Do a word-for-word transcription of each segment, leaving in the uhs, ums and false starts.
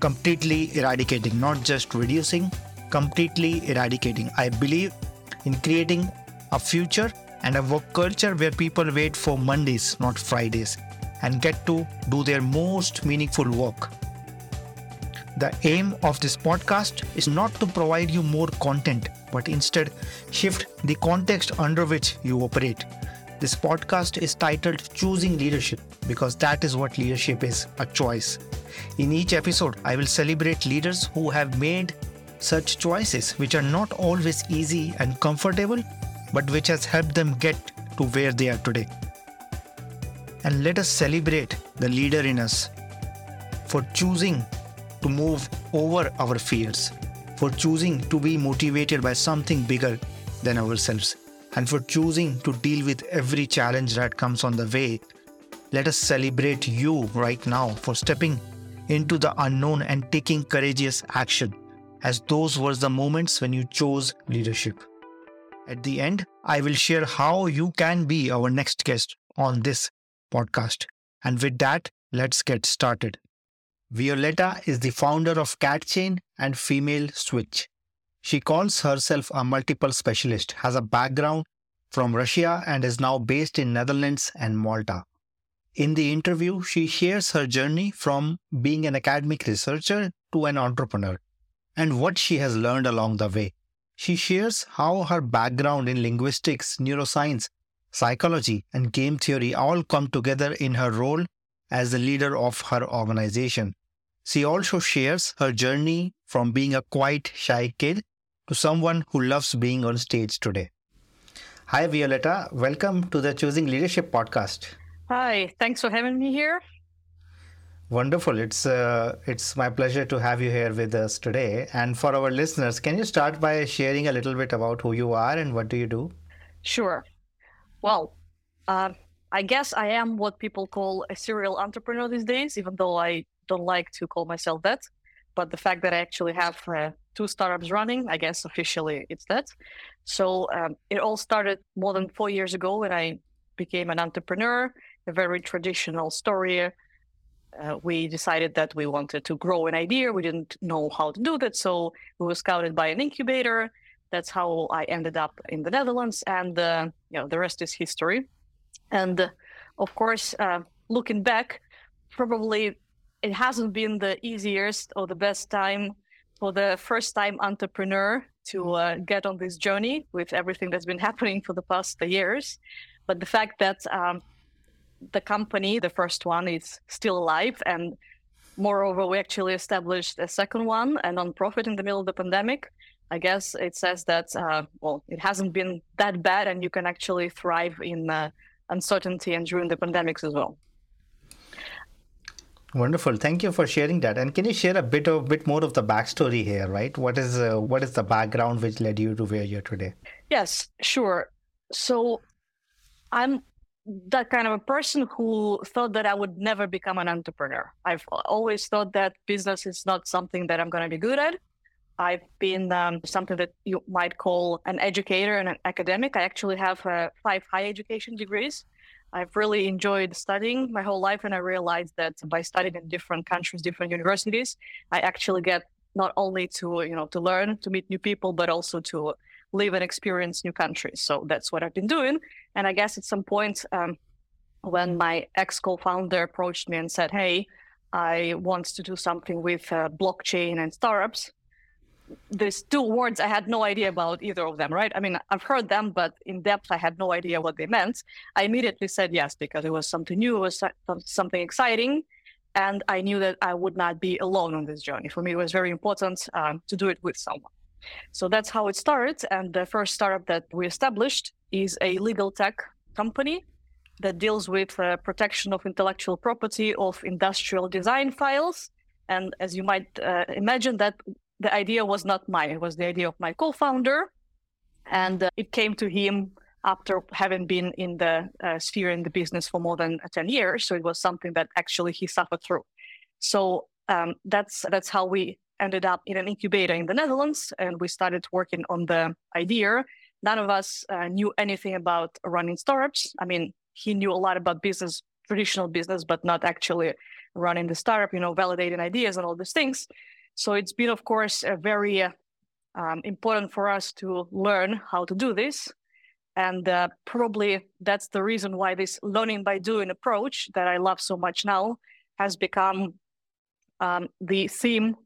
Completely eradicating, not just reducing, completely eradicating. I believe in creating a future and a work culture where people wait for Mondays, not Fridays, and get to do their most meaningful work. The aim of this podcast is not to provide you more content, but instead shift the context under which you operate. This podcast is titled Choosing Leadership because that is what leadership is, a choice. In each episode, I will celebrate leaders who have made such choices, which are not always easy and comfortable, but which has helped them get to where they are today. And let us celebrate the leader in us for choosing to move over our fears, for choosing to be motivated by something bigger than ourselves, and for choosing to deal with every challenge that comes on the way. Let us celebrate you right now for stepping into the unknown and taking courageous action, as those were the moments when you chose leadership. At the end, I will share how you can be our next guest on this podcast. And with that, let's get started. Violetta is the founder of Cat Chain and Female Switch. She calls herself a multiple specialist, has a background from Russia, and is now based in Netherlands and Malta. In the interview, she shares her journey from being an academic researcher to an entrepreneur and what she has learned along the way. She shares how her background in linguistics, neuroscience, psychology, and game theory all come together in her role as the leader of her organization. She also shares her journey from being a quiet, shy kid to someone who loves being on stage today. Hi, Violetta. Welcome to the Choosing Leadership Podcast. Hi, thanks for having me here. Wonderful. It's uh, it's my pleasure to have you here with us today. And for our listeners, can you start by sharing a little bit about who you are and what do you do? Sure. Well, uh, I guess I am what people call a serial entrepreneur these days, even though I don't like to call myself that. But the fact that I actually have uh, two startups running, I guess officially it's that. So um, it all started more than four years ago when I became an entrepreneur. A very traditional story. Uh, we decided that we wanted to grow an idea. We didn't know how to do that, so we were scouted by an incubator. That's how I ended up in the Netherlands, and uh, you know, the rest is history. And uh, of course, uh, looking back, probably it hasn't been the easiest or the best time for the first-time entrepreneur to uh, get on this journey with everything that's been happening for the past years. But the fact that um, the company, the first one, is still alive, and moreover, we actually established a second one, a nonprofit, in the middle of the pandemic. I guess it says that uh, well, it hasn't been that bad, and you can actually thrive in uh, uncertainty and during the pandemics as well. Wonderful, thank you for sharing that. And can you share a bit of bit more of the backstory here? Right, what is uh, what is the background which led you to where you're today? Yes, sure. So, I'm that kind of a person who thought that I would never become an entrepreneur. I've always thought that business is not something that I'm going to be good at. I've been um, something that you might call an educator and an academic. I actually have uh, five higher education degrees. I've really enjoyed studying my whole life, and I realized that by studying in different countries, different universities, I actually get not only to, you know, to learn, to meet new people, but also to live and experience new countries. So that's what I've been doing. And I guess at some point um, when my ex co-founder approached me and said, hey, I want to do something with uh, blockchain and startups. There's two words I had no idea about either of them, right? I mean, I've heard them, but in depth, I had no idea what they meant. I immediately said yes, because it was something new, it was something exciting. And I knew that I would not be alone on this journey. For me, it was very important um, to do it with someone. So that's how it started. And the first startup that we established is a legal tech company that deals with uh, protection of intellectual property of industrial design files And as you might uh, imagine, that the idea was not mine. It was the idea of my co-founder. And uh, it came to him after having been in the uh, sphere in the business for more than ten years. So it was something that actually he suffered through. So um, that's that's how we ended up in an incubator in the Netherlands. And we started working on the idea. None of us uh, knew anything about running startups. I mean, he knew a lot about business, traditional business, but not actually running the startup, you know, validating ideas and all these things. So it's been, of course, a very um, important for us to learn how to do this. And uh, probably that's the reason why this learning by doing approach that I love so much now has become um, the theme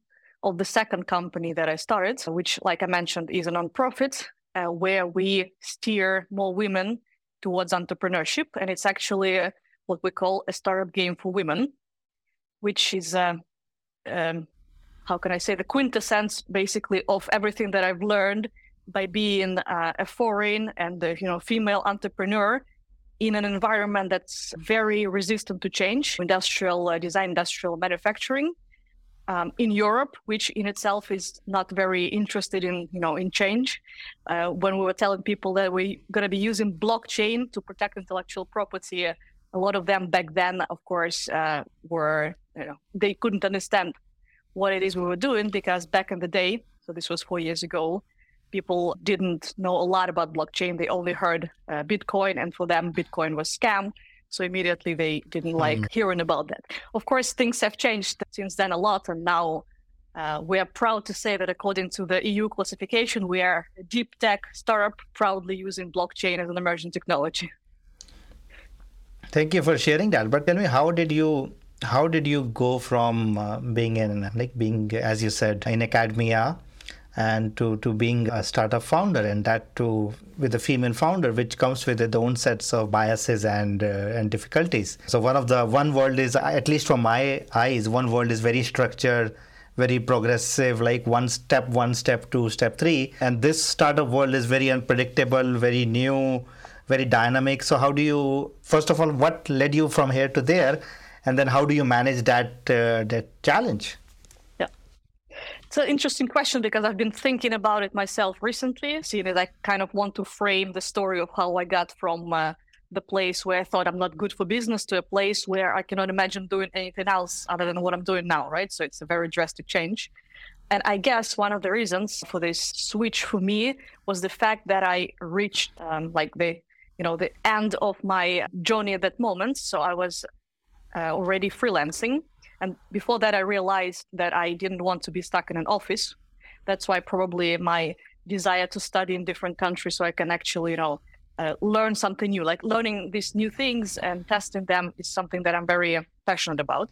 of the second company that I started, which, like I mentioned, is a nonprofit uh, where we steer more women towards entrepreneurship. And it's actually uh, what we call a startup game for women, which is, uh, um, how can I say, the quintessence, basically, of everything that I've learned by being uh, a foreign and uh, you know female entrepreneur in an environment that's very resistant to change, industrial uh, design, industrial manufacturing um, in Europe, which in itself is not very interested in you know in change. Uh, when we were telling people that we're going to be using blockchain to protect intellectual property, a lot of them back then, of course, uh, were you know they couldn't understand what it is we were doing, because back in the day, so this was four years ago. People didn't know a lot about blockchain. They only heard uh, Bitcoin, and for them, Bitcoin was scam. So immediately they didn't like mm. hearing about that. Of course, things have changed since then a lot. And now uh, we are proud to say that according to the E U classification, we are a deep tech startup proudly using blockchain as an emerging technology. Thank you for sharing that. But tell me, how did you how did you go from uh, being in like being, as you said, in academia, and to, to being a startup founder, and that too with a female founder, which comes with its own sets of biases and uh, and difficulties. So one of the one world is, at least from my eyes, one world is very structured, very progressive, like one step, one step, two, step three. And this startup world is very unpredictable, very new, very dynamic. So how do you, first of all, what led you from here to there? And then how do you manage that uh, that challenge? It's an interesting question, because I've been thinking about it myself recently, seeing that I kind of want to frame the story of how I got from uh, the place where I thought I'm not good for business to a place where I cannot imagine doing anything else other than what I'm doing now, right? So it's a very drastic change. And I guess one of the reasons for this switch for me was the fact that I reached um, like the, you know, the end of my journey at that moment. So I was uh, already freelancing. And before that, I realized that I didn't want to be stuck in an office. That's why probably my desire to study in different countries, so I can actually, you know, uh, learn something new. Like learning these new things and testing them is something that I'm very passionate about.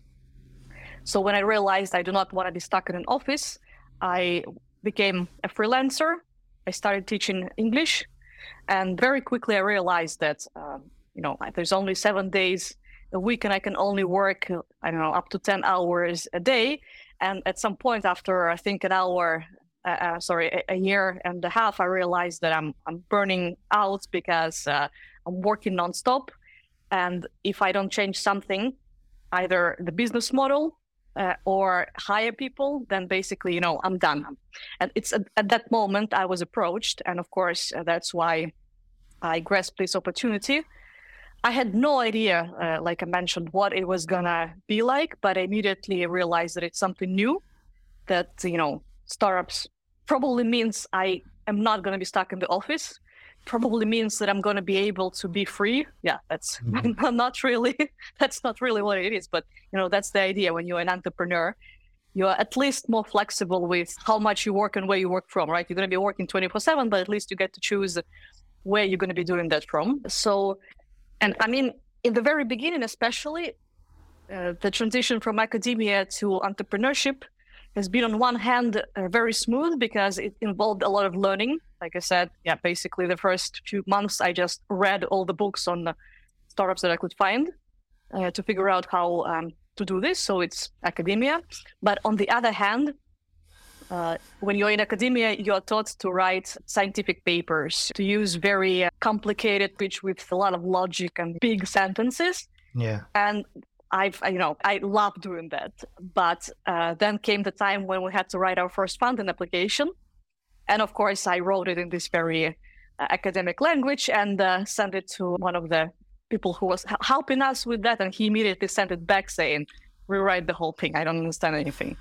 So when I realized I do not want to be stuck in an office, I became a freelancer. I started teaching English, and very quickly I realized that, um, you know, there's only seven days a week, and I can only work, I don't know, up to ten hours a day. And at some point after, I think an hour, uh, uh, sorry, a, a year and a half, I realized that I'm I'm burning out, because uh, I'm working nonstop. And if I don't change something, either the business model uh, or hire people, then basically, you know, I'm done. And it's at, at that moment I was approached. And of course, uh, that's why I grasped this opportunity. I had no idea, uh, like I mentioned, what it was going to be like, but I immediately realized that it's something new, that, you know, startups probably means I am not going to be stuck in the office, probably means that I'm going to be able to be free. Yeah, that's mm-hmm. not really, that's not really what it is, but, you know, that's the idea. When you're an entrepreneur, you're at least more flexible with how much you work and where you work from, right? You're going to be working twenty-four seven, but at least you get to choose where you're going to be doing that from. So... And I mean, in the very beginning, especially, uh, the transition from academia to entrepreneurship has been, on one hand, uh, very smooth, because it involved a lot of learning. Like I said, yeah, basically the first few months, I just read all the books on the startups that I could find uh, to figure out how um, to do this. So it's academia. But on the other hand, Uh, when you're in academia, you're taught to write scientific papers, to use very uh, complicated pitch with a lot of logic and big sentences. Yeah. And I've, you know, I love doing that. But uh, then came the time when we had to write our first funding application. And of course, I wrote it in this very uh, academic language and uh, sent it to one of the people who was h- helping us with that. And he immediately sent it back saying, rewrite the whole thing. I don't understand anything.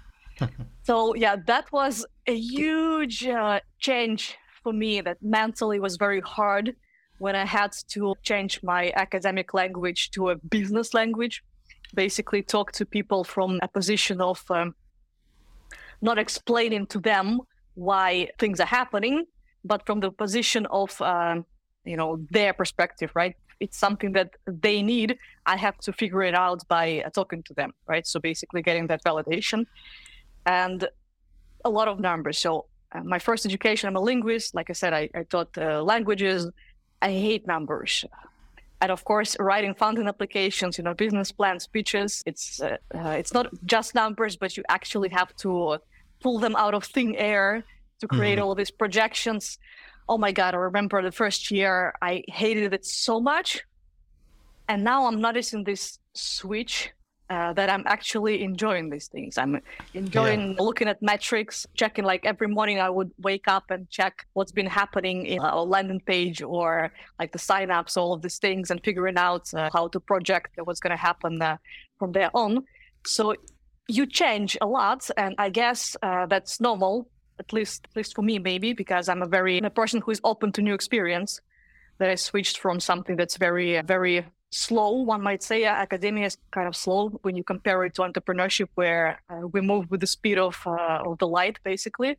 So, yeah, that was a huge uh, change for me. That mentally was very hard when I had to change my academic language to a business language, basically talk to people from a position of um, not explaining to them why things are happening, but from the position of, um, you know, their perspective, right? It's something that they need. I have to figure it out by talking to them, right? So basically getting that validation and a lot of numbers. So uh, my first education, I'm a linguist. Like I said, I, I taught uh, languages. I hate numbers. And of course, writing funding applications, you know, business plans, pitches, it's, uh, uh, it's not just numbers, but you actually have to pull them out of thin air to create mm-hmm. all these projections. Oh my God, I remember the first year, I hated it so much. And now I'm noticing this switch uh, that I'm actually enjoying these things. I'm enjoying yeah. looking at metrics, checking, like every morning I would wake up and check what's been happening in our landing page or like the signups, all of these things, and figuring out uh, how to project what's going to happen uh, from there on. So you change a lot. And I guess uh, that's normal. At least, at least for me, maybe, because I'm a very a person who is open to new experience. That I switched from something that's very, very slow. One might say yeah, academia is kind of slow when you compare it to entrepreneurship, where uh, we move with the speed of uh, of the light, basically.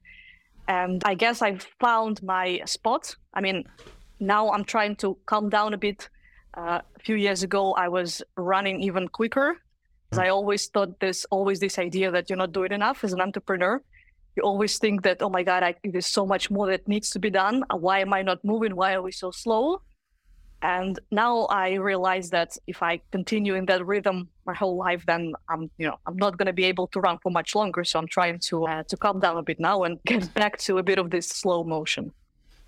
And I guess I found my spot. I mean, now I'm trying to calm down a bit. Uh, a few years ago, I was running even quicker, because I always thought there's always this idea that you're not doing enough as an entrepreneur. You always think that, oh my God, I, there's so much more that needs to be done. Why am I not moving? Why are we so slow? And now I realize that if I continue in that rhythm my whole life, then I'm, you know, I'm not going to be able to run for much longer. So I'm trying to uh, to calm down a bit now and get back to a bit of this slow motion.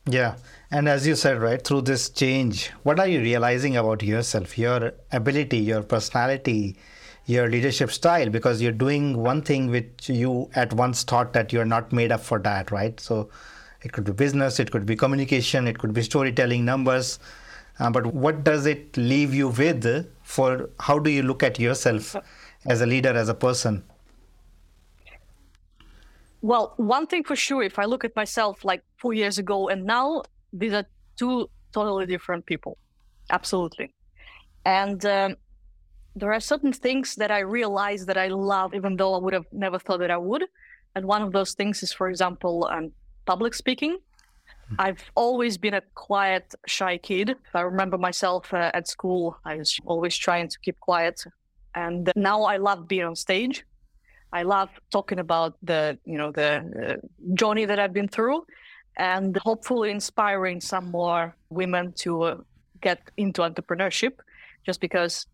Yeah, and as you said, right, through this change, what are you realizing about yourself, your ability, your personality, your leadership style? Because you're doing one thing which you at once thought that you're not made up for that, right? So it could be business, it could be communication, it could be storytelling, numbers. Uh, but what does it leave you with for how do you look at yourself as a leader, as a person? Well, one thing for sure, if I look at myself like four years ago and now, these are two totally different people. Absolutely. And um, there are certain things that I realized that I love, even though I would have never thought that I would. And one of those things is, for example, um, public speaking. I've always been a quiet, shy kid. I remember myself uh, at school, I was always trying to keep quiet. And now I love being on stage. I love talking about the, you know, the uh, journey that I've been through, and hopefully inspiring some more women to uh, get into entrepreneurship, just because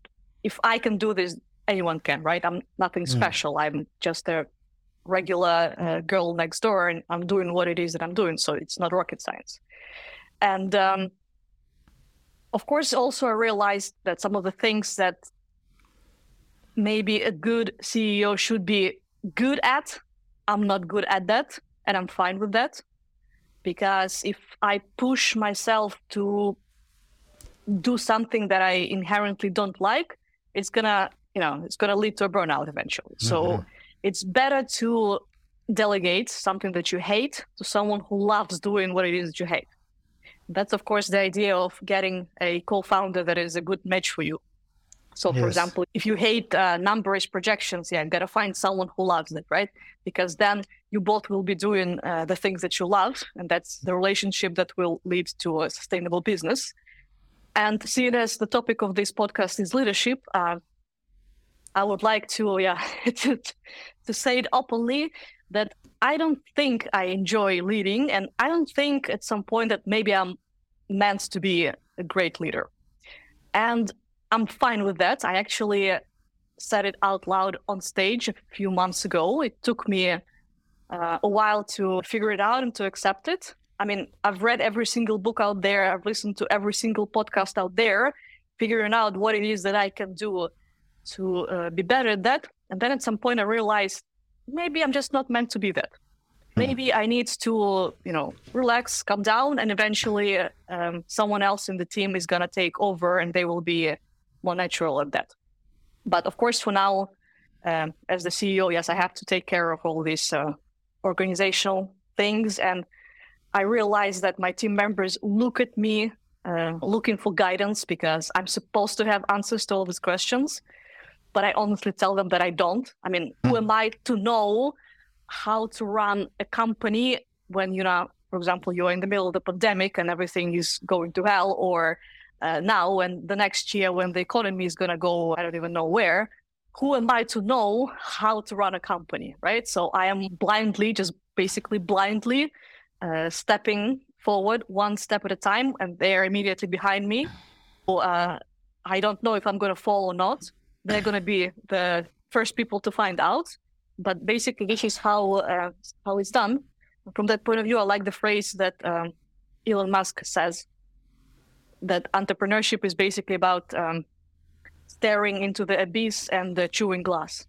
if I can do this, anyone can, right? I'm nothing special. Mm. I'm just a regular uh, girl next door, and I'm doing what it is that I'm doing. So it's not rocket science. And um, of course, also I realized that some of the things that maybe a good C E O should be good at, I'm not good at that. And I'm fine with that. Because if I push myself to do something that I inherently don't like, it's gonna, you know, it's gonna lead to a burnout eventually. Mm-hmm. So it's better to delegate something that you hate to someone who loves doing what it is that you hate. That's, of course, the idea of getting a co-founder that is a good match for you. So, yes. For example, if you hate uh, numbers, projections, yeah, you gotta find someone who loves it, right? Because then you both will be doing uh, the things that you love, and that's the relationship that will lead to a sustainable business. And seeing as the topic of this podcast is leadership, uh, I would like to, yeah, to, to say it openly that I don't think I enjoy leading, and I don't think at some point that maybe I'm meant to be a great leader. And I'm fine with that. I actually said it out loud on stage a few months ago. It took me uh, a while to figure it out and to accept it. I mean, I've read every single book out there. I've listened to every single podcast out there, figuring out what it is that I can do to uh, be better at that. And then at some point I realized, maybe I'm just not meant to be that. Maybe I need to, you know, relax, calm down, and eventually um, someone else in the team is going to take over and they will be more natural at that. But of course, for now, um, as the C E O, yes, I have to take care of all these uh, organizational things. And I realized that my team members look at me uh, looking for guidance because I'm supposed to have answers to all these questions. But I honestly tell them that I don't. I mean, who am I to know how to run a company when, you know, for example, you're in the middle of the pandemic and everything is going to hell, or uh, now and the next year when the economy is going to go, I don't even know where. Who am I to know how to run a company, right? So I am blindly, just basically blindly uh, stepping forward one step at a time, and they're immediately behind me. So, uh, I don't know if I'm going to fall or not. They're going to be the first people to find out. But basically, this is how uh, how it's done. From that point of view, I like the phrase that um, Elon Musk says, that entrepreneurship is basically about um, staring into the abyss and uh, chewing glass.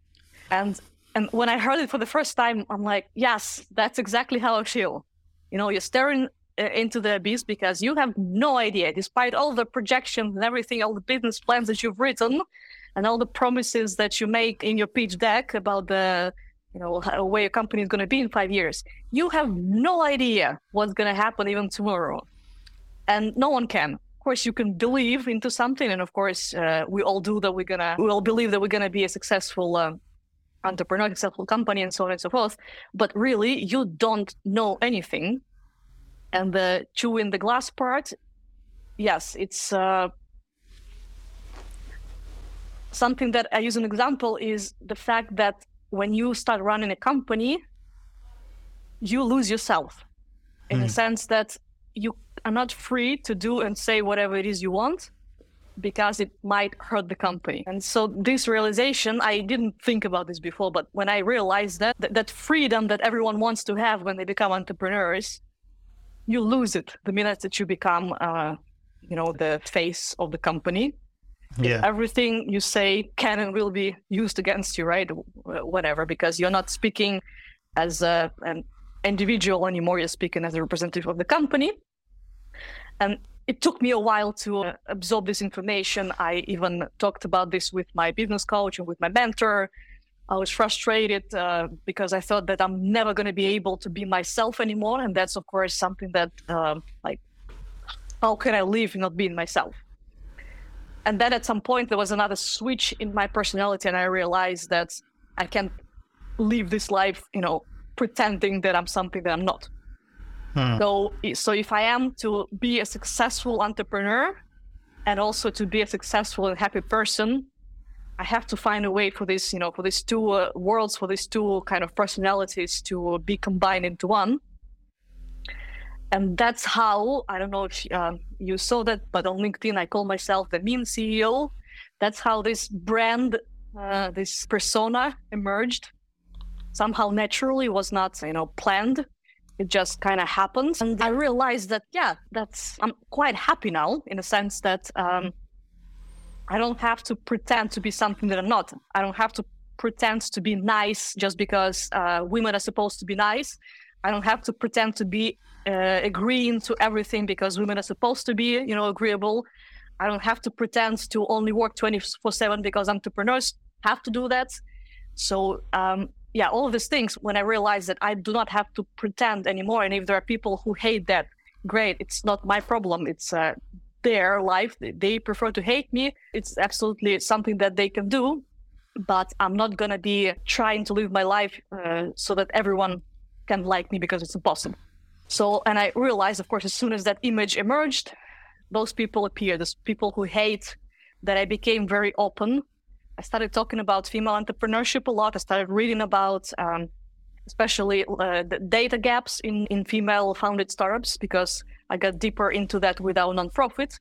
And and when I heard it for the first time, I'm like, yes, that's exactly how I feel. You know, you're staring uh, into the abyss because you have no idea, despite all the projections and everything, all the business plans that you've written, and all the promises that you make in your pitch deck about the, you know, how, where your company is going to be in five years, you have no idea what's going to happen even tomorrow, and no one can. Of course, you can believe into something, and of course, uh, we all do that. We're gonna, we all believe that we're gonna be a successful um, entrepreneur, successful company, and so on and so forth. But really, you don't know anything. And the chewing the glass part, yes, it's. Uh, Something that I use an example is the fact that when you start running a company, you lose yourself in mm. the sense that you are not free to do and say whatever it is you want because it might hurt the company. And so this realization, I didn't think about this before, but when I realized that, that, that freedom that everyone wants to have when they become entrepreneurs, you lose it the minute that you become, uh, you know, the face of the company. Yeah. Everything you say can and will be used against you, right? Whatever, because you're not speaking as a, an individual anymore. You're speaking as a representative of the company. And it took me a while to uh, absorb this information. I even talked about this with my business coach and with my mentor. I was frustrated uh, because I thought that I'm never going to be able to be myself anymore. And that's, of course, something that, uh, like, how can I live not being myself? And then at some point, there was another switch in my personality, and I realized that I can't live this life, you know, pretending that I'm something that I'm not. Hmm. So, so if I am to be a successful entrepreneur and also to be a successful and happy person, I have to find a way for this, you know, for these two uh, worlds, for these two kind of personalities to be combined into one. And that's how, I don't know if um, you saw that, but on LinkedIn, I call myself the meme C E O. That's how this brand, uh, this persona emerged. Somehow naturally, was not, you know, planned. It just kind of happened. And I realized that, yeah, that's, I'm quite happy now in the sense that um, I don't have to pretend to be something that I'm not. I don't have to pretend to be nice just because uh, women are supposed to be nice. I don't have to pretend to be uh, agreeing to everything because women are supposed to be, you know, agreeable. I don't have to pretend to only work twenty-four seven because entrepreneurs have to do that. So, um, yeah, all of these things, when I realized that I do not have to pretend anymore, and if there are people who hate that, great, it's not my problem. It's uh, their life. They prefer to hate me. It's absolutely something that they can do, but I'm not going to be trying to live my life uh, so that everyone can like me because it's impossible. So, and I realized, of course, as soon as that image emerged, those people appeared, those people who hate, that I became very open. I started talking about female entrepreneurship a lot. I started reading about, um, especially uh, the data gaps in, in female-founded startups, because I got deeper into that with our nonprofit.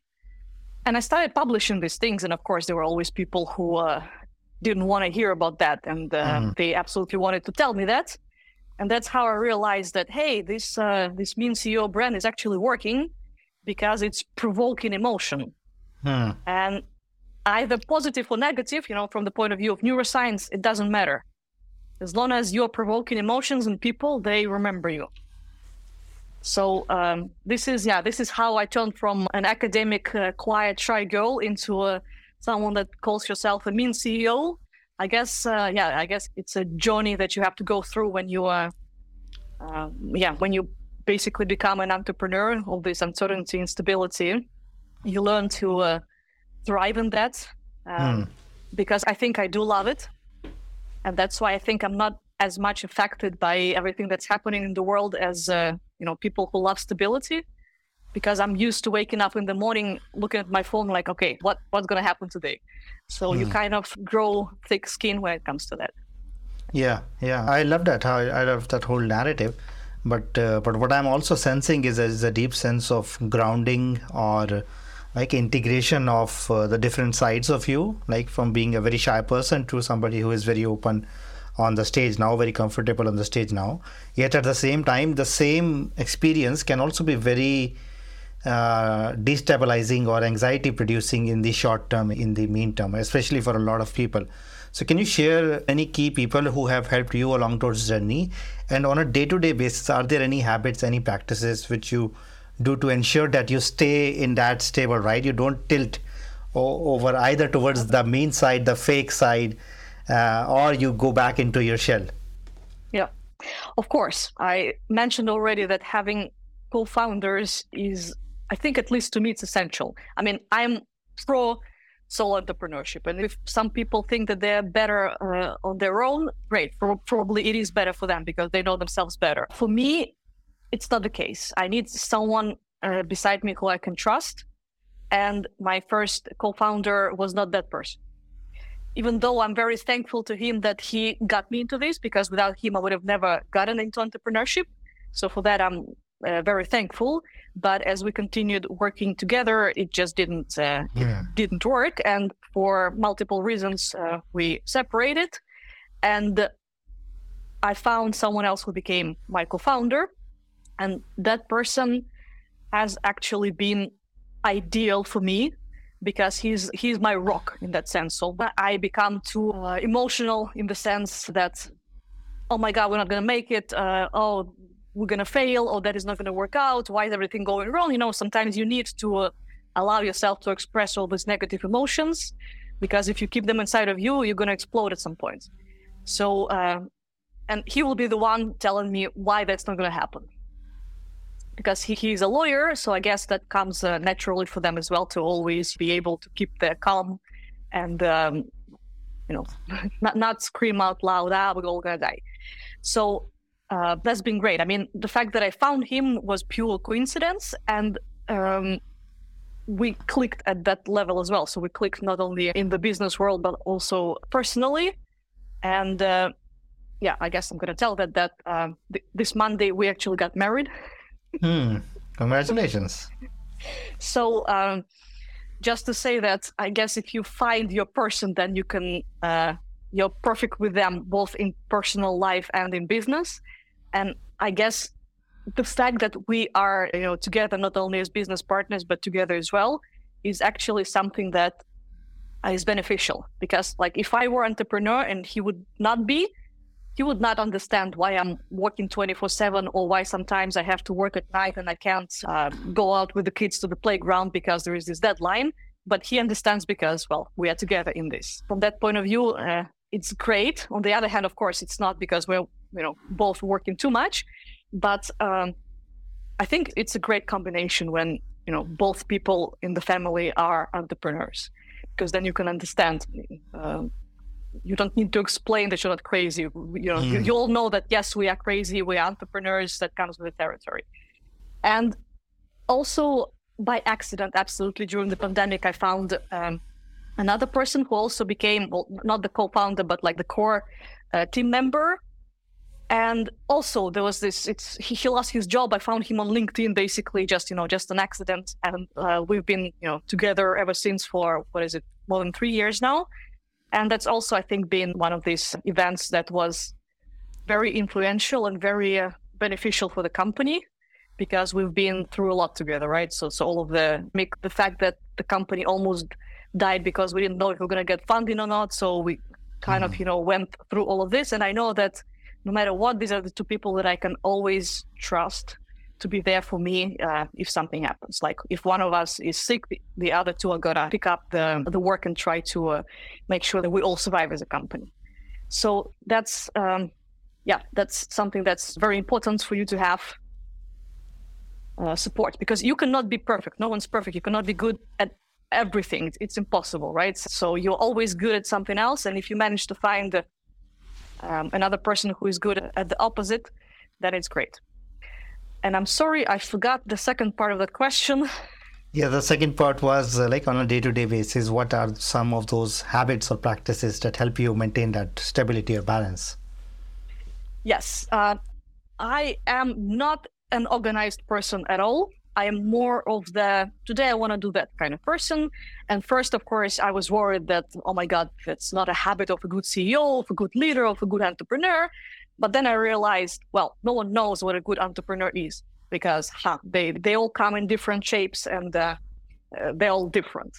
And I started publishing these things. And of course, there were always people who uh, didn't want to hear about that. And uh, mm. they absolutely wanted to tell me that. And that's how I realized that, hey, this uh, this meme C E O brand is actually working because it's provoking emotion. Hmm. And either positive or negative, you know, from the point of view of neuroscience, it doesn't matter. As long as you're provoking emotions in people, they remember you. So um, this is, yeah, this is how I turned from an academic, uh, quiet, shy girl into uh, someone that calls yourself a mean C E O. I guess, uh, yeah, I guess it's a journey that you have to go through when you are, uh, uh, yeah, when you basically become an entrepreneur. All this uncertainty, instability, you learn to uh, thrive in that. Um, mm. Because I think I do love it, and that's why I think I'm not as much affected by everything that's happening in the world as uh, you know, people who love stability. Because I'm used to waking up in the morning, looking at my phone like, okay, what, what's going to happen today? So mm. you kind of grow thick skin when it comes to that. Yeah, yeah. I love that. I, I love that whole narrative. But uh, but what I'm also sensing is, is a deep sense of grounding, or like integration of uh, the different sides of you, like from being a very shy person to somebody who is very open on the stage now, very comfortable on the stage now. Yet at the same time, the same experience can also be very Uh, destabilizing or anxiety producing in the short term, in the mean term, especially for a lot of people. So can you share any key people who have helped you along this journey? And on a day-to-day basis, are there any habits, any practices which you do to ensure that you stay in that stable, right? You don't tilt o- over either towards the mean side, the fake side, uh, or you go back into your shell? Yeah, of course. I mentioned already that having co-founders is, I think, at least to me, it's essential. I mean, I'm pro solo entrepreneurship. And if some people think that they're better uh, on their own, great. Pro- probably it is better for them because they know themselves better. For me, it's not the case. I need someone uh, beside me who I can trust. And my first co-founder was not that person. Even though I'm very thankful to him that he got me into this, because without him, I would have never gotten into entrepreneurship. So for that, I'm Uh, very thankful, but as we continued working together, it just didn't uh, yeah. it didn't work, and for multiple reasons uh, we separated. And I found someone else who became my co-founder, and that person has actually been ideal for me because he's he's my rock in that sense. So I become too uh, emotional in the sense that, oh my God, we're not gonna make it. Uh, oh. We're going to fail, or that is not going to work out. Why is everything going wrong? You know, sometimes you need to uh, allow yourself to express all these negative emotions, because if you keep them inside of you, you're going to explode at some point. So, uh, and he will be the one telling me why that's not going to happen. Because he, he's a lawyer, so I guess that comes uh, naturally for them as well, to always be able to keep their calm and, um, you know, not, not scream out loud, ah, we're all going to die. So, Uh, that's been great. I mean, the fact that I found him was pure coincidence, and um, we clicked at that level as well. So we clicked not only in the business world, but also personally. And uh, yeah, I guess I'm going to tell that that uh, th- this Monday we actually got married. mm, congratulations. So um, just to say that, I guess if you find your person, then you can, uh, you're perfect with them, both in personal life and in business. And I guess the fact that we are, you know, together, not only as business partners, but together as well, is actually something that is beneficial. Because like, if I were an entrepreneur and he would not be, he would not understand why I'm working twenty-four seven, or why sometimes I have to work at night and I can't uh, go out with the kids to the playground because there is this deadline. But he understands because, well, we are together in this. From that point of view, uh, it's great. On the other hand, of course, it's not, because we're, you know, both working too much, but um, I think it's a great combination when, you know, both people in the family are entrepreneurs, because then you can understand. Uh, you don't need to explain that you're not crazy. You know, mm. you, you all know that, yes, we are crazy. We are entrepreneurs. That comes with the territory. And also by accident, absolutely, during the pandemic, I found um, another person who also became, well, not the co-founder, but like the core uh, team member. And also there was this, it's, he, he lost his job. I found him on LinkedIn, basically just, you know, just an accident. And uh, we've been, you know, together ever since for, what is it, more than three years now. And that's also, I think, been one of these events that was very influential and very uh, beneficial for the company, because we've been through a lot together, right? So so all of the, make the fact that the company almost died because we didn't know if we were going to get funding or not. So we kind mm-hmm. of, you know, went through all of this. And I know that no matter what, these are the two people that I can always trust to be there for me uh, if something happens. Like if one of us is sick, the other two are going to pick up the the work and try to uh, make sure that we all survive as a company. So that's, um, yeah, that's something that's very important for you to have uh, support, because you cannot be perfect. No one's perfect. You cannot be good at everything. It's impossible, right? So you're always good at something else. And if you manage to find uh, um, another person who is good at the opposite, then it's great. And I'm sorry, I forgot the second part of that question. Yeah, the second part was uh, like on a day-to-day basis, what are some of those habits or practices that help you maintain that stability or balance? Yes, uh, I am not an organized person at all. I am more of the, today I want to do that kind of person. And first, of course, I was worried that, oh my God, that's not a habit of a good C E O, of a good leader, of a good entrepreneur. But then I realized, well, no one knows what a good entrepreneur is, because huh, they, they all come in different shapes and uh, uh, they're all different.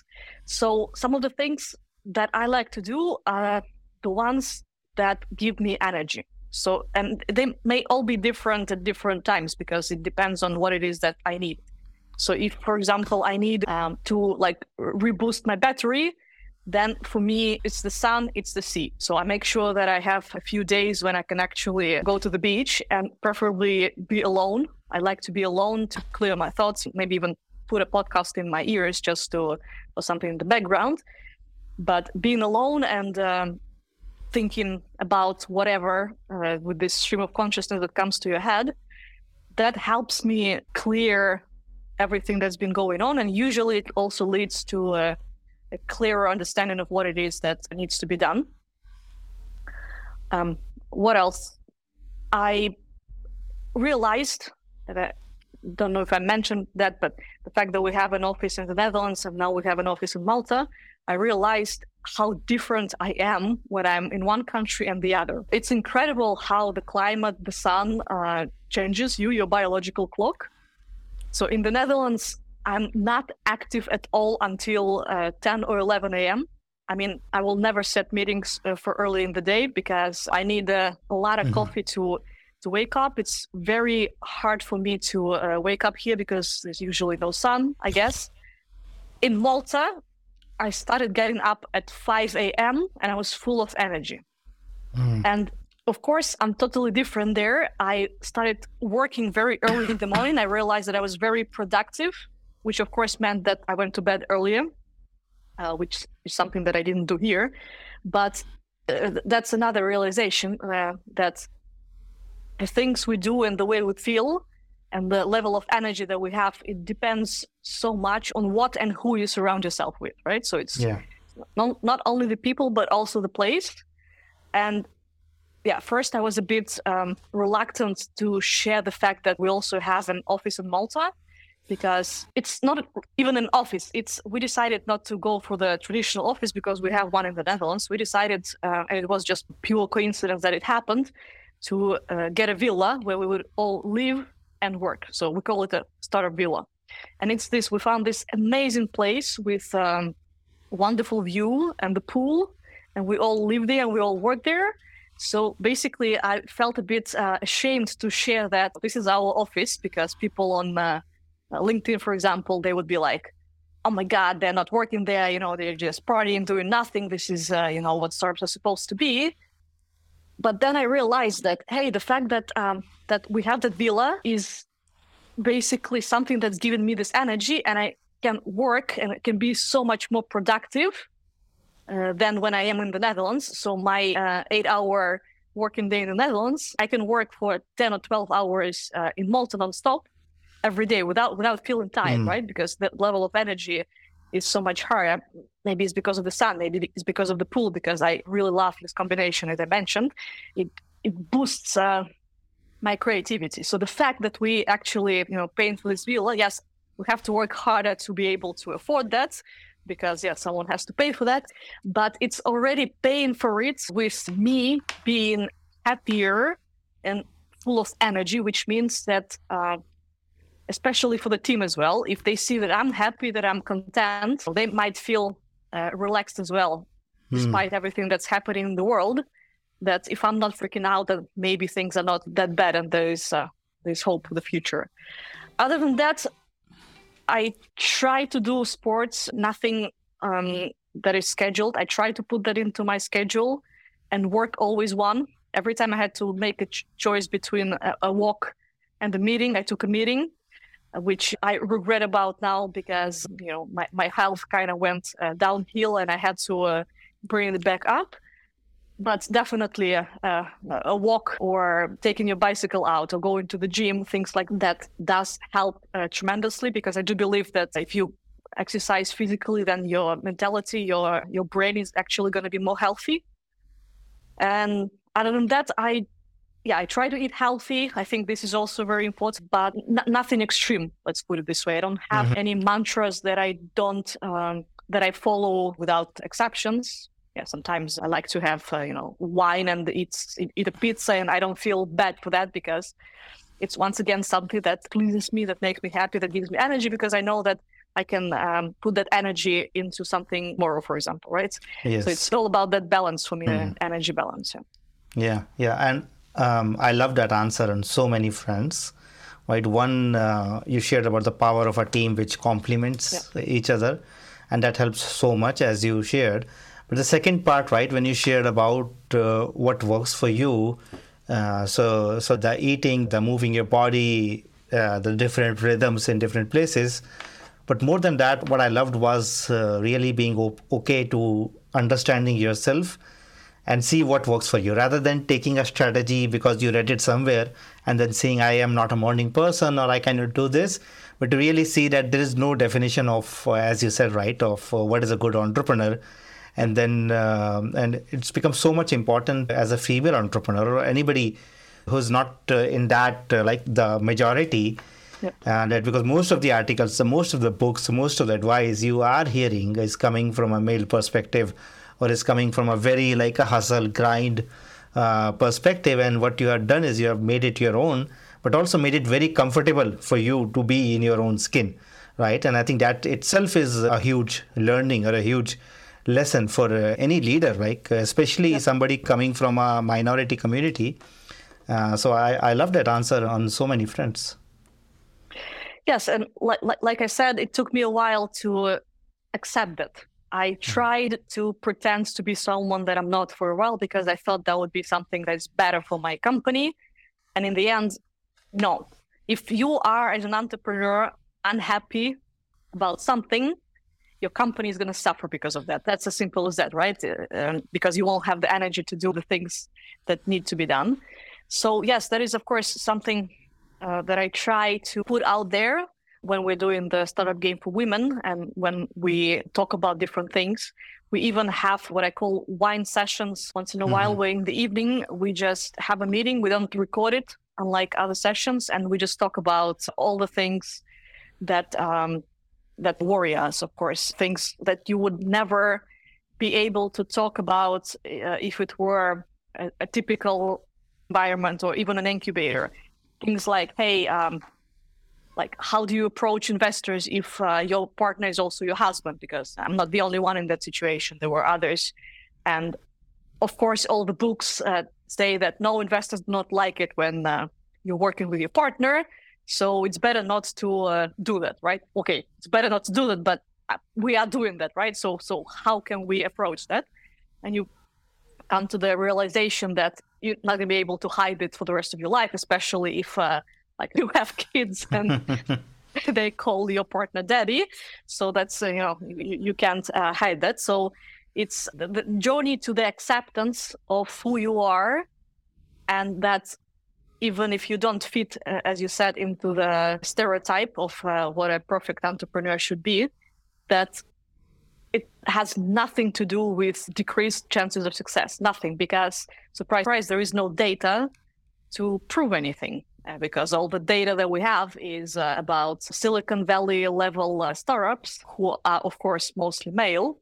So some of the things that I like to do are the ones that give me energy. So, and they may all be different at different times because it depends on what it is that I need. So if, for example, I need um, to like reboost my battery, then for me, it's the sun, it's the sea. So I make sure that I have a few days when I can actually go to the beach and preferably be alone. I like to be alone to clear my thoughts, maybe even put a podcast in my ears just to, or something in the background. But being alone and um, thinking about whatever uh, with this stream of consciousness that comes to your head, that helps me clear everything that's been going on. And usually it also leads to a, a clearer understanding of what it is that needs to be done. Um, what else? I realized that, I don't know if I mentioned that, but the fact that we have an office in the Netherlands and now we have an office in Malta, I realized how different I am when I'm in one country and the other. It's incredible how the climate, the sun uh, changes you, your biological clock. So in the Netherlands, I'm not active at all until uh, ten or eleven a.m. I mean, I will never set meetings uh, for early in the day because I need uh, a lot of mm-hmm. coffee to to wake up. It's very hard for me to uh, wake up here because there's usually no sun, I guess. In Malta, I started getting up at five a.m. and I was full of energy. Mm. And of course, I'm totally different there. I started working very early in the morning. I realized that I was very productive, which of course meant that I went to bed earlier, uh, which is something that I didn't do here. But uh, that's another realization uh, that the things we do and the way we feel and the level of energy that we have, it depends so much on what and who you surround yourself with, right? So it's yeah. not, not only the people, but also the place. And yeah, first I was a bit um, reluctant to share the fact that we also have an office in Malta, because it's not even an office. It's we decided not to go for the traditional office because we have one in the Netherlands. We decided, uh, and it was just pure coincidence that it happened, to uh, get a villa where we would all live and work. So we call it a startup villa. And it's this, we found this amazing place with um, wonderful view and the pool, and we all live there and we all work there. So basically I felt a bit uh, ashamed to share that this is our office, because people on uh, LinkedIn, for example, they would be like, oh my God, they're not working there. You know, they're just partying, doing nothing. This is, uh, you know, what startups are supposed to be. But then I realized that, hey, the fact that um, that we have that villa is basically something that's given me this energy, and I can work and can be so much more productive uh, than when I am in the Netherlands. So my uh, eight-hour working day in the Netherlands, I can work for ten or twelve hours uh, in Malta nonstop every day without without feeling tired, mm. right? Because that level of energy is so much higher. Maybe it's because of the sun, maybe it's because of the pool, because I really love this combination that I mentioned. It it boosts uh, my creativity. So the fact that we actually, you know, paying for this villa, yes, we have to work harder to be able to afford that, because yeah, someone has to pay for that. But it's already paying for it with me being happier and full of energy, which means that uh, especially for the team as well, if they see that I'm happy, that I'm content, they might feel uh, relaxed as well, mm. despite everything that's happening in the world, that if I'm not freaking out, then maybe things are not that bad and there is, uh, there's hope for the future. Other than that, I try to do sports, nothing um, that is scheduled. I try to put that into my schedule, and work always won. Every time I had to make a ch- choice between a, a walk and a meeting, I took a meeting, which I regret about now because, you know, my, my health kind of went uh, downhill and I had to uh, bring it back up. But definitely a, a, a walk or taking your bicycle out or going to the gym, things like that does help uh, tremendously, because I do believe that if you exercise physically, then your mentality, your your brain is actually going to be more healthy. And other than that, I yeah, I try to eat healthy. I think this is also very important, but n- nothing extreme. Let's put it this way. I don't have mm-hmm. any mantras that I don't um, that I follow without exceptions. Yeah, sometimes I like to have, uh, you know, wine and eat, eat a pizza, and I don't feel bad for that because it's once again something that pleases me, that makes me happy, that gives me energy, because I know that I can um, put that energy into something more, for example, right? Yes. So it's all about that balance for me, mm. energy balance. Yeah, yeah. yeah. And um, I love that answer on so many fronts. Right? One, uh, you shared about the power of a team which complements yeah. each other, and that helps so much, as you shared. But the second part, right, when you shared about uh, what works for you, uh, so so the eating, the moving your body, uh, the different rhythms in different places. But more than that, what I loved was uh, really being op- okay to understanding yourself and see what works for you, rather than taking a strategy because you read it somewhere and then saying, I am not a morning person or I cannot do this. But to really see that there is no definition of, uh, as you said, right, of uh, what is a good entrepreneur. And then, uh, and it's become so much important as a female entrepreneur or anybody who's not uh, in that, uh, like the majority, yep. uh, that because most of the articles, most of the books, most of the advice you are hearing is coming from a male perspective, or is coming from a very like a hustle grind uh, perspective. And what you have done is you have made it your own, but also made it very comfortable for you to be in your own skin, right? And I think that itself is a huge learning or a huge lesson for uh, any leader, like right? especially yeah. somebody coming from a minority community. Uh, so I, I love that answer on so many fronts. Yes, and like like I said, it took me a while to uh, accept that. I tried to pretend to be someone that I'm not for a while, because I thought that would be something that's better for my company. And in the end, no. If you are as an entrepreneur unhappy about something, your company is going to suffer because of that. That's as simple as that, right? Uh, because you won't have the energy to do the things that need to be done. So yes, that is, of course, something uh, that I try to put out there when we're doing the Startup Game for Women. And when we talk about different things, we even have what I call wine sessions once in a mm-hmm. while, where in the evening, we just have a meeting. We don't record it, unlike other sessions. And we just talk about all the things that... Um, that worry us, of course, things that you would never be able to talk about uh, if it were a, a typical environment or even an incubator. Things like, hey, um, like how do you approach investors if uh, your partner is also your husband? Because I'm not the only one in that situation. There were others. And of course, all the books uh, say that no, investors do not like it when uh, you're working with your partner. So it's better not to uh, do that, right? Okay, it's better not to do that, but we are doing that, right? So so how can we approach that? And you come to the realization that you're not going to be able to hide it for the rest of your life, especially if uh, like you have kids and they call your partner daddy. So that's, uh, you know, you, you can't uh, hide that. So it's the, the journey to the acceptance of who you are, and that's, even if you don't fit, uh, as you said, into the stereotype of uh, what a perfect entrepreneur should be, that it has nothing to do with decreased chances of success. Nothing, because, surprise, surprise, there is no data to prove anything, uh, because all the data that we have is uh, about Silicon Valley level uh, startups, who are, of course, mostly male,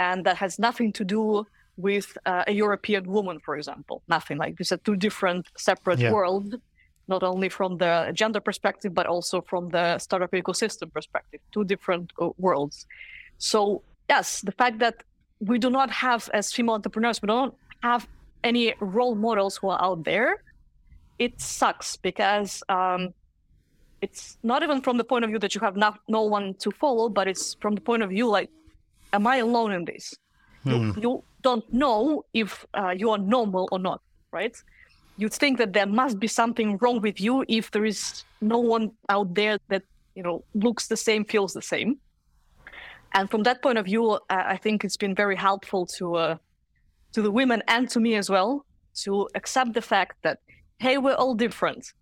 and that has nothing to do with uh, a European woman, for example. Nothing like this. These are two different separate yeah. worlds, not only from the gender perspective, but also from the startup ecosystem perspective, two different uh, worlds. So yes, the fact that we do not have, as female entrepreneurs, we don't have any role models who are out there, it sucks because um, it's not even from the point of view that you have not, no one to follow, but it's from the point of view like, am I alone in this? Mm. You, you don't know if uh, you are normal or not, right? You'd think that there must be something wrong with you if there is no one out there that, you know, looks the same, feels the same. And from that point of view, uh, I think it's been very helpful to uh, to the women and to me as well to accept the fact that, hey, we're all different.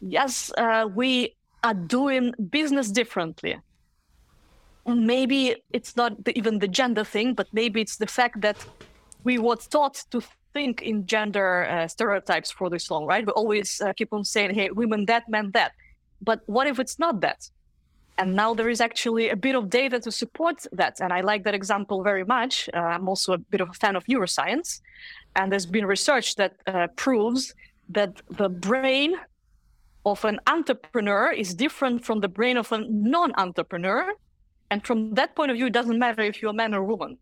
Yes, uh, we are doing business differently. Maybe it's not the, even the gender thing, but maybe it's the fact that we were taught to think in gender uh, stereotypes for this long, right? We always uh, keep on saying, hey, women that, men that. But what if it's not that? And now there is actually a bit of data to support that. And I like that example very much. Uh, I'm also a bit of a fan of neuroscience. And there's been research that uh, proves that the brain of an entrepreneur is different from the brain of a non-entrepreneur. And from that point of view, it doesn't matter if you're a man or a woman.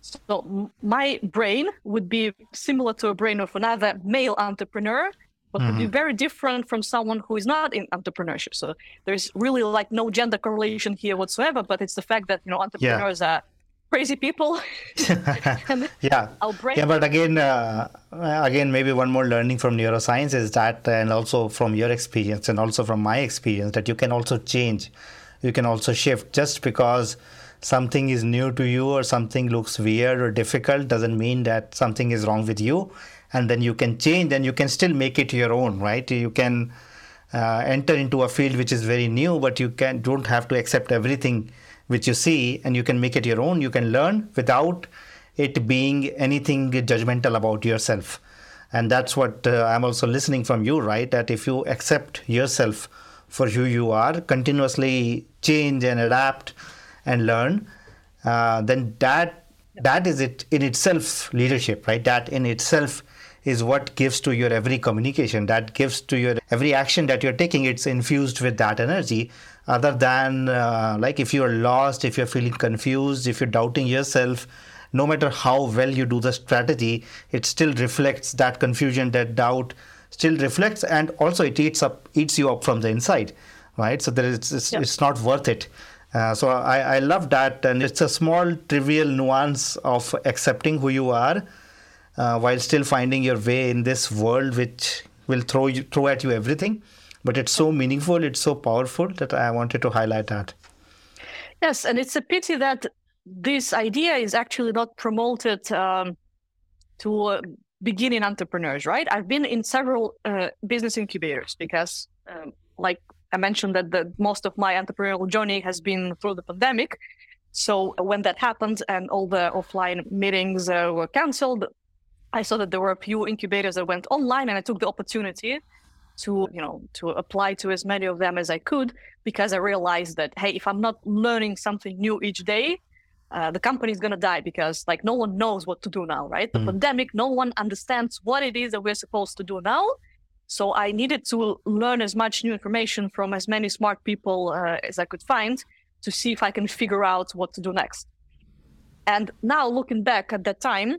So my brain would be similar to a brain of another male entrepreneur, but mm-hmm. would be very different from someone who is not in entrepreneurship. So there's really like no gender correlation here whatsoever, but it's the fact that, you know, entrepreneurs yeah. are crazy people. yeah. Yeah, but again, uh, again, maybe one more learning from neuroscience is that, and also from your experience and also from my experience, that you can also change, you can also shift. Just because something is new to you or something looks weird or difficult doesn't mean that something is wrong with you. And then you can change and you can still make it your own, right? You can uh, enter into a field which is very new, but you can don't have to accept everything which you see, and you can make it your own. You can learn without it being anything judgmental about yourself. And that's what uh, I'm also listening from you, right? That if you accept yourself for who you are, continuously change and adapt and learn, uh, then that that is it in itself leadership, right? That in itself is what gives to your every communication, that gives to your every action that you're taking. It's infused with that energy, other than uh, like if you're lost, if you're feeling confused, if you're doubting yourself, no matter how well you do the strategy, it still reflects that confusion, that doubt still reflects, and also it eats up, eats you up from the inside, right? So there is, it's, yeah. it's not worth it. Uh, so I, I love that, and it's a small trivial nuance of accepting who you are uh, while still finding your way in this world which will throw you, throw at you everything. But it's so meaningful, it's so powerful that I wanted to highlight that. Yes, and it's a pity that this idea is actually not promoted um, to uh, beginning entrepreneurs, right? I've been in several uh, business incubators because um, like I mentioned that the, most of my entrepreneurial journey has been through the pandemic. So when that happened and all the offline meetings uh, were canceled, I saw that there were a few incubators that went online, and I took the opportunity to, you know, to apply to as many of them as I could, because I realized that, hey, if I'm not learning something new each day, uh, the company is going to die, because like no one knows what to do now, right? The mm. pandemic, no one understands what it is that we're supposed to do now. So I needed to learn as much new information from as many smart people uh, as I could find to see if I can figure out what to do next. And now looking back at that time,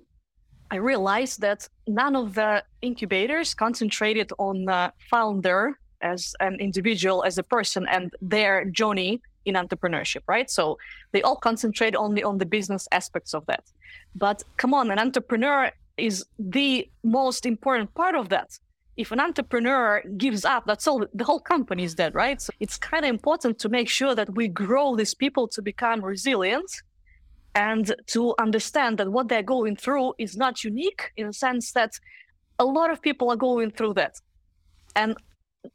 I realized that none of the incubators concentrated on the founder as an individual, as a person, and their journey in entrepreneurship, right? So they all concentrate only on the business aspects of that. But come on, an entrepreneur is the most important part of that. If an entrepreneur gives up, that's all, the whole company is dead, right? So it's kind of important to make sure that we grow these people to become resilient and to understand that what they're going through is not unique, in the sense that a lot of people are going through that. And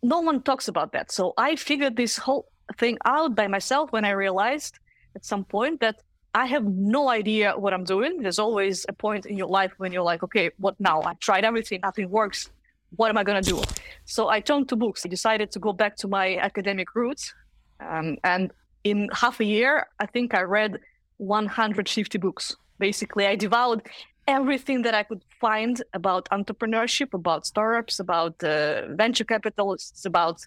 no one talks about that. So I figured this whole thing out by myself when I realized at some point that I have no idea what I'm doing. There's always a point in your life when you're like, okay, what now? I tried everything, nothing works. What am I going to do? So I turned to books. I decided to go back to my academic roots. Um, and in half a year, I think I read one hundred fifty books. Basically, I devoured everything that I could find about entrepreneurship, about startups, about uh, venture capitalists, about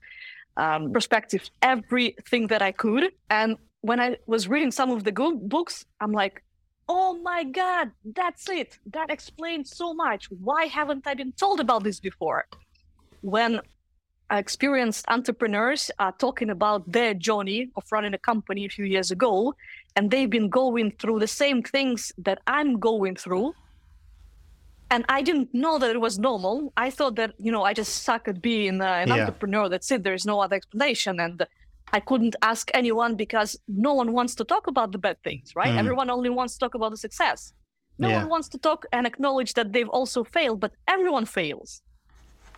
um, perspective, everything that I could. And when I was reading some of the good books, I'm like, oh my God, that's it. That explains so much. Why haven't I been told about this before? When experienced entrepreneurs are talking about their journey of running a company a few years ago, and they've been going through the same things that I'm going through. And I didn't know that it was normal. I thought that, you know, I just suck at being uh, an yeah. entrepreneur. That's it. There is no other explanation. And I couldn't ask anyone because no one wants to talk about the bad things, right? Mm. Everyone only wants to talk about the success. No yeah. one wants to talk and acknowledge that they've also failed, but everyone fails.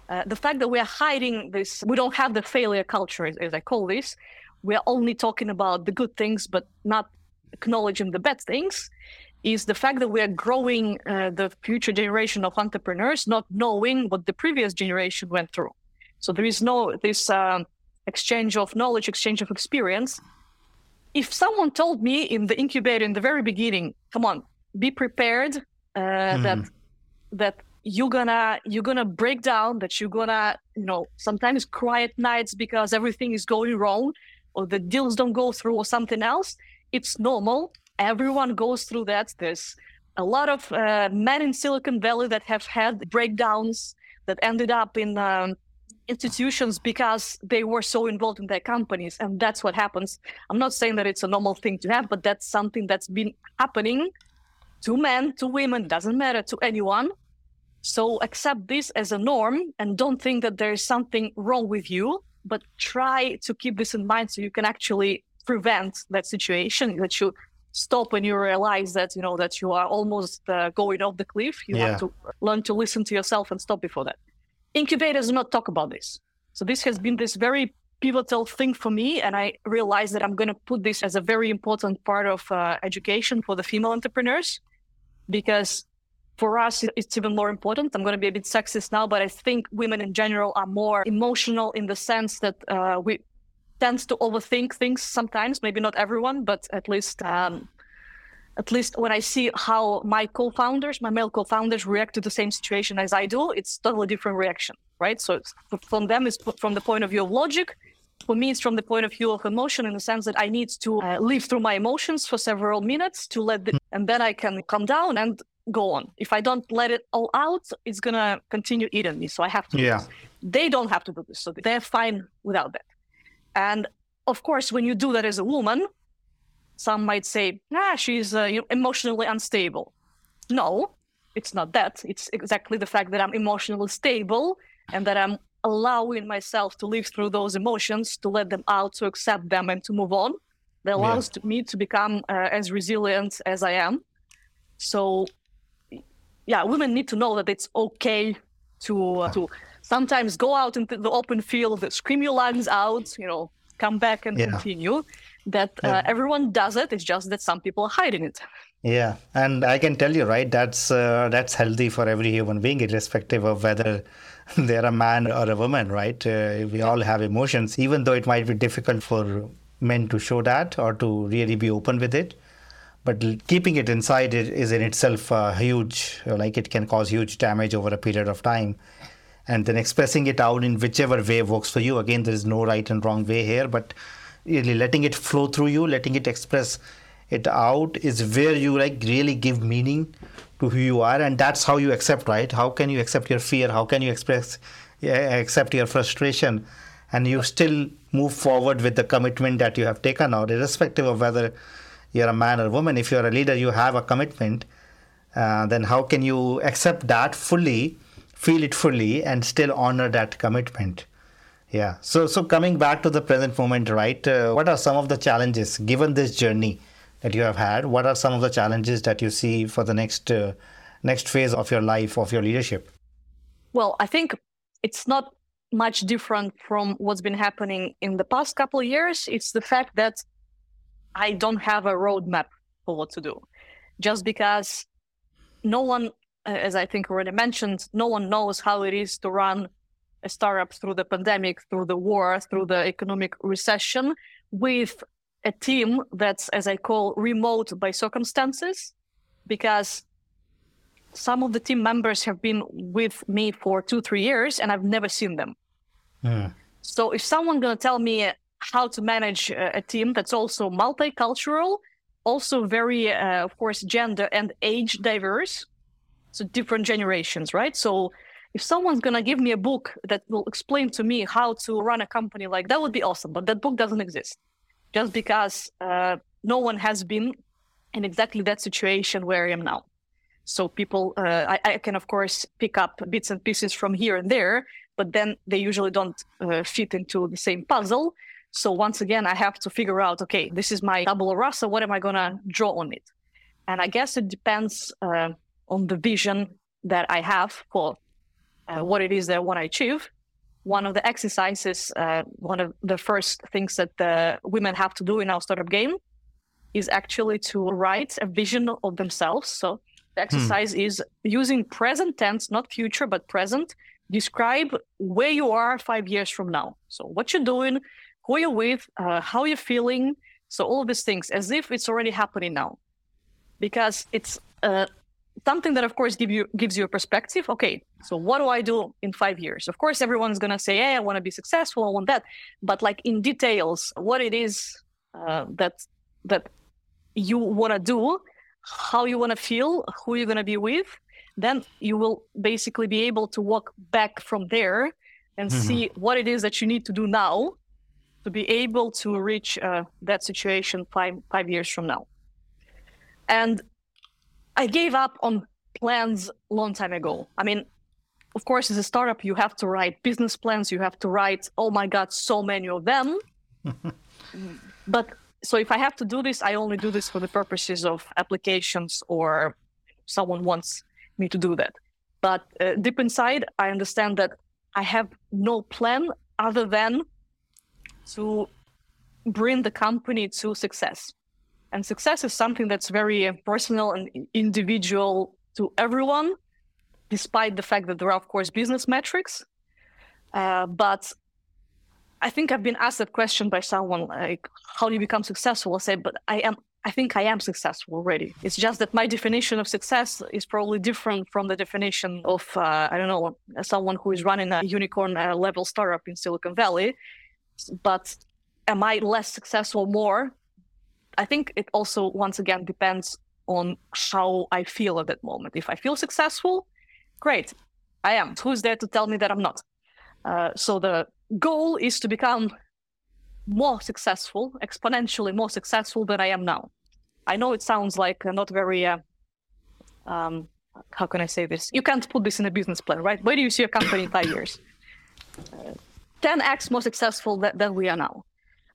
Uh, the fact that we are hiding this, we don't have the failure culture, as I call this. We are only talking about the good things, but not acknowledging the bad things, is the fact that we are growing uh, the future generation of entrepreneurs, not knowing what the previous generation went through. So there is no this um, exchange of knowledge, exchange of experience. If someone told me in the incubator in the very beginning, come on, be prepared uh, mm. that that you're gonna you're gonna break down, that you're gonna you know sometimes cry at nights because everything is going wrong, or the deals don't go through, or something else. It's normal. Everyone goes through that. There's a lot of uh, men in Silicon Valley that have had breakdowns that ended up in um, institutions because they were so involved in their companies. And that's what happens. I'm not saying that it's a normal thing to have, but that's something that's been happening to men, to women, doesn't matter, to anyone. So accept this as a norm and don't think that there is something wrong with you, but try to keep this in mind so you can actually prevent that situation, that you stop when you realize that you know that you are almost uh, going off the cliff. You yeah. have to learn to listen to yourself and stop before that. Incubators do not talk about this. So this has been this very pivotal thing for me, and I realized that I'm going to put this as a very important part of uh, education for the female entrepreneurs, because for us it's even more important. I'm going to be a bit sexist now, but I think women in general are more emotional in the sense that uh, we tends to overthink things sometimes, maybe not everyone, but at least um, at least when I see how my co-founders, my male co-founders react to the same situation as I do, it's totally different reaction, right? So it's, from them, it's from the point of view of logic. For me, it's from the point of view of emotion, in the sense that I need to uh, live through my emotions for several minutes to let the, and then I can calm down and go on. If I don't let it all out, it's going to continue eating me. So I have to yeah. do this. They don't have to do this. So they're fine without that. And of course, when you do that as a woman, some might say, ah, she's uh, you know, emotionally unstable. No, it's not that. It's exactly the fact that I'm emotionally stable and that I'm allowing myself to live through those emotions, to let them out, to accept them and to move on. That allows yeah. me to become uh, as resilient as I am. So, yeah, women need to know that it's okay to uh, to... sometimes go out into the open field, scream your lungs out, you know, come back and yeah. continue. That uh, yeah. everyone does it. It's just that some people are hiding it. Yeah. And I can tell you, right, that's uh, that's healthy for every human being, irrespective of whether they're a man or a woman, right? Uh, we all have emotions, even though it might be difficult for men to show that or to really be open with it. But keeping it inside is in itself uh, huge, like it can cause huge damage over a period of time. And then expressing it out in whichever way works for you. Again, there is no right and wrong way here, but really letting it flow through you, letting it express it out is where you like really give meaning to who you are. And that's how you accept, right? How can you accept your fear? How can you express, accept your frustration? And you still move forward with the commitment that you have taken out, irrespective of whether you're a man or a woman. If you're a leader, you have a commitment, uh, then how can you accept that fully? Feel it fully and still honor that commitment. Yeah. So, so coming back to the present moment, right? Uh, what are some of the challenges given this journey that you have had? What are some of the challenges that you see for the next uh, next phase of your life, of your leadership? Well, I think it's not much different from what's been happening in the past couple of years. It's the fact that I don't have a roadmap for what to do, just because no one, as I think already mentioned, no one knows how it is to run a startup through the pandemic, through the war, through the economic recession, with a team that's, as I call, remote by circumstances, because some of the team members have been with me for two, three years, and I've never seen them. Yeah. So if someone gonna tell me how to manage a team that's also multicultural, also very, uh, of course, gender and age diverse. So different generations, right? So if someone's going to give me a book that will explain to me how to run a company, like that would be awesome. But that book doesn't exist just because uh, no one has been in exactly that situation where I am now. So people, uh, I, I can, of course, pick up bits and pieces from here and there, but then they usually don't uh, fit into the same puzzle. So once again, I have to figure out, okay, this is my tabula rasa, what am I going to draw on it? And I guess it depends uh, on the vision that I have for uh, what it is that I want to achieve. One of the exercises, uh, one of the first things that the women have to do in our startup game is actually to write a vision of themselves. So the exercise hmm. is using present tense, not future, but present. Describe where you are five years from now. So what you're doing, who you're with, uh, how you're feeling. So all of these things as if it's already happening now, because it's uh, something that, of course, give you gives you a perspective. Okay, so what do I do in five years? Of course, everyone's going to say, hey, I want to be successful. I want that. But like in details, what it is uh, that that you want to do, how you want to feel, who you're going to be with, then you will basically be able to walk back from there and mm-hmm. see what it is that you need to do now to be able to reach uh, that situation five five years from now. And I gave up on plans a long time ago. I mean, of course, as a startup, you have to write business plans. You have to write, oh my God, so many of them. But so if I have to do this, I only do this for the purposes of applications or someone wants me to do that. But uh, deep inside, I understand that I have no plan other than to bring the company to success. And success is something that's very personal and individual to everyone, despite the fact that there are, of course, business metrics. Uh, but I think I've been asked that question by someone, like, how do you become successful? I say, but I am, I think I am successful already. It's just that my definition of success is probably different from the definition of, uh, I don't know, someone who is running a unicorn uh, level startup in Silicon Valley. But am I less successful more? I think it also, once again, depends on how I feel at that moment. If I feel successful, great, I am. Who's there to tell me that I'm not? Uh, so the goal is to become more successful, exponentially more successful than I am now. I know it sounds like not very, uh, um, how can I say this? You can't put this in a business plan, right? Where do you see a company in five years? Uh, ten x more successful th- than we are now.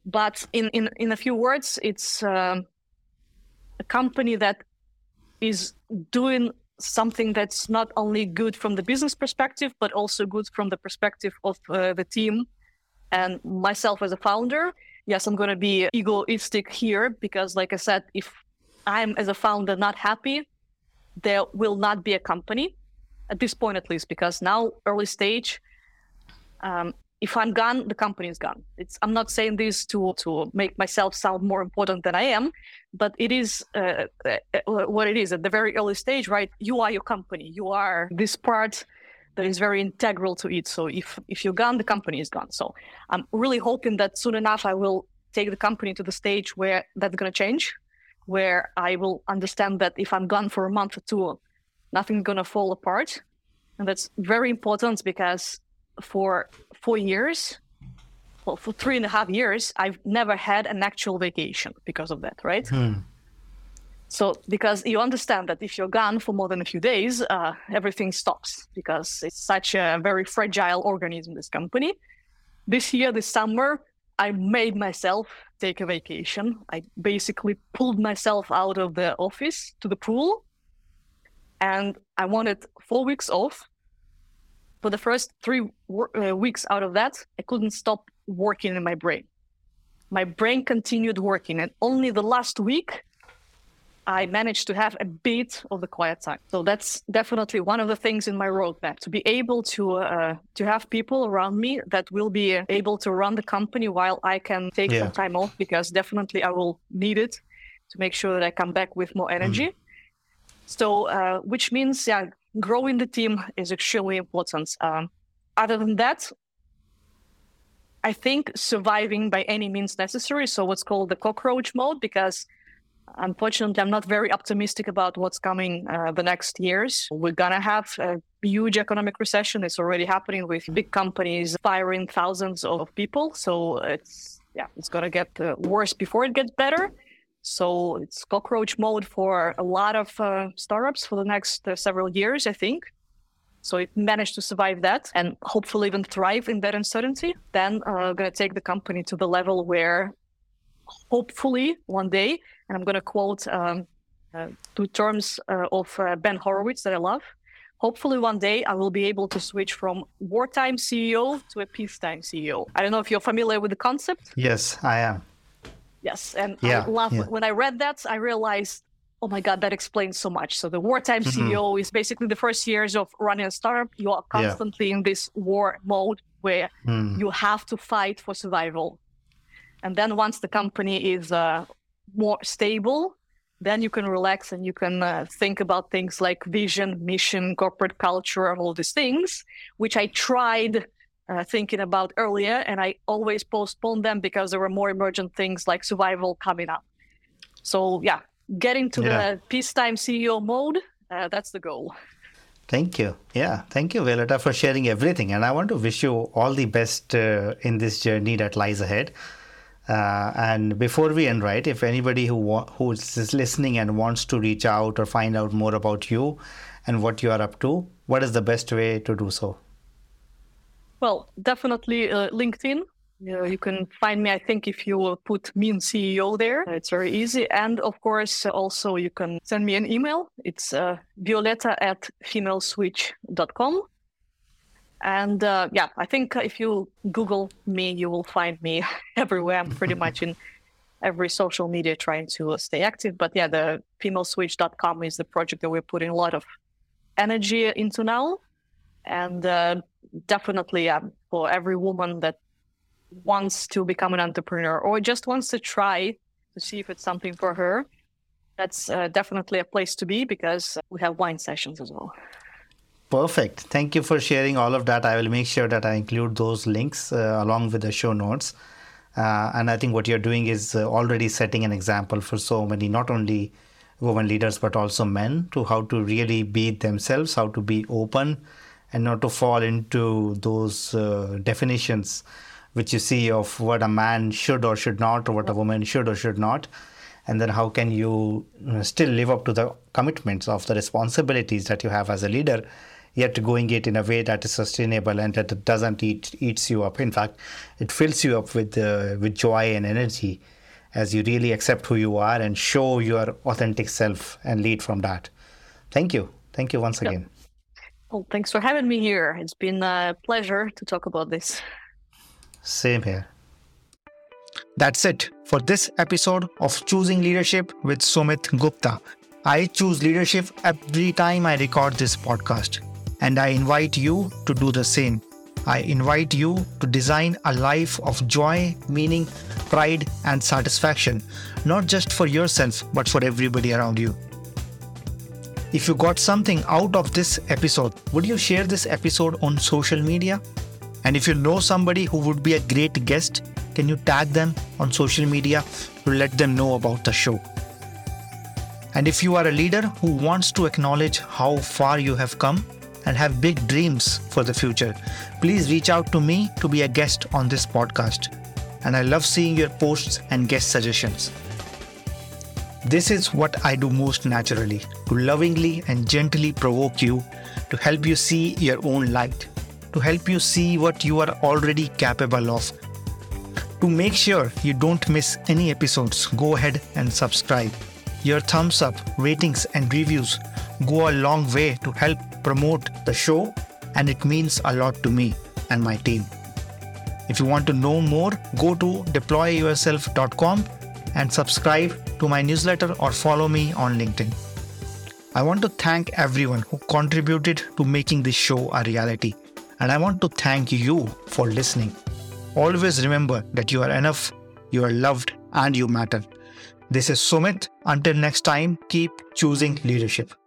But in, in, in a few words, it's um, a company that is doing something that's not only good from the business perspective, but also good from the perspective of uh, the team and myself as a founder. Yes, I'm going to be egoistic here because, like I said, if I'm as a founder not happy, there will not be a company, at this point at least, because now, early stage, um, if I'm gone, the company is gone. It's, I'm not saying this to, to make myself sound more important than I am, but it is uh, uh, what it is at the very early stage, right? You are your company. You are this part that is very integral to it. So if, if you're gone, the company is gone. So I'm really hoping that soon enough, I will take the company to the stage where that's going to change, where I will understand that if I'm gone for a month or two, nothing's going to fall apart. And that's very important because for four years, well, for three and a half years, I've never had an actual vacation because of that, right? Hmm. So, because you understand that if you're gone for more than a few days, uh, everything stops because it's such a very fragile organism, this company. This year, this summer, I made myself take a vacation. I basically pulled myself out of the office to the pool, and I wanted four weeks off. For the first three wor- uh, weeks out of that, I couldn't stop working in my brain. My brain continued working, and only the last week, I managed to have a bit of the quiet time. So that's definitely one of the things in my roadmap, to be able to uh, to have people around me that will be able to run the company while I can take yeah. some time off, because definitely I will need it to make sure that I come back with more energy. Mm. So, uh, which means, yeah, growing the team is extremely important. Um, other than that, I think, surviving by any means necessary. So what's called the cockroach mode, because unfortunately, I'm not very optimistic about what's coming uh, the next years. We're going to have a huge economic recession. It's already happening with big companies firing thousands of people. So it's, yeah, it's going to get uh, worse before it gets better. So it's cockroach mode for a lot of uh, startups for the next uh, several years, I think. So it managed to survive that and hopefully even thrive in that uncertainty. Then I'm uh, going to take the company to the level where hopefully one day, and I'm going to quote um, uh, two terms uh, of uh, Ben Horowitz that I love. Hopefully one day I will be able to switch from wartime C E O to a peacetime C E O. I don't know if you're familiar with the concept. Yes, I am. Yes. And yeah, I love yeah. when I read that, I realized, oh my God, that explains so much. So the wartime mm-hmm. C E O is basically the first years of running a startup. You are constantly yeah. in this war mode where mm. you have to fight for survival. And then once the company is uh, more stable, then you can relax and you can uh, think about things like vision, mission, corporate culture, and all these things, which I tried uh, thinking about earlier. And I always postponed them because there were more emergent things like survival coming up. So yeah, getting to yeah. the peacetime C E O mode, uh, that's the goal. Thank you. Yeah. Thank you, Violetta, for sharing everything. And I want to wish you all the best uh, in this journey that lies ahead. Uh, and before we end, right, if anybody who wa- who is listening and wants to reach out or find out more about you and what you are up to, what is the best way to do so? Well, definitely uh, LinkedIn. You know, you can find me, I think, if you put Mean C E O there. It's very easy. And of course, also you can send me an email. It's uh, Violetta at femaleswitch dot com. And uh, yeah, I think if you Google me, you will find me everywhere. I'm pretty much in every social media trying to stay active. But yeah, the female switch dot com is the project that we're putting a lot of energy into now. And uh, definitely yeah, for every woman that wants to become an entrepreneur or just wants to try to see if it's something for her, that's uh, definitely a place to be, because we have wine sessions as well. Perfect. Thank you for sharing all of that. I will make sure that I include those links uh, along with the show notes. Uh, and I think what you're doing is uh, already setting an example for so many, not only women leaders, but also men, to how to really be themselves, how to be open and not to fall into those uh, definitions which you see of what a man should or should not, or what a woman should or should not. And then how can you still live up to the commitments of the responsibilities that you have as a leader, yet going it in a way that is sustainable and that doesn't eat eats you up. In fact, it fills you up with uh, with joy and energy as you really accept who you are and show your authentic self and lead from that. Thank you. Thank you once yeah. again. Well, thanks for having me here. It's been a pleasure to talk about this. Same here. That's it for this episode of Choosing Leadership with Sumit Gupta. I choose leadership every time I record this podcast, and I invite you to do the same. I invite you to design a life of joy, meaning, pride, and satisfaction, not just for yourself, but for everybody around you. If you got something out of this episode, would you share this episode on social media? And if you know somebody who would be a great guest, can you tag them on social media to let them know about the show? And if you are a leader who wants to acknowledge how far you have come and have big dreams for the future, please reach out to me to be a guest on this podcast. And I love seeing your posts and guest suggestions. This is what I do most naturally, to lovingly and gently provoke you, to help you see your own light, to help you see what you are already capable of. To make sure you don't miss any episodes, go ahead and subscribe. Your thumbs up, ratings, and reviews go a long way to help promote the show, and it means a lot to me and my team. If you want to know more, go to deploy yourself dot com and subscribe to my newsletter or follow me on LinkedIn. I want to thank everyone who contributed to making this show a reality, and I want to thank you for listening. Always remember that you are enough, you are loved, and you matter. This is Sumit. Until next time, keep choosing leadership.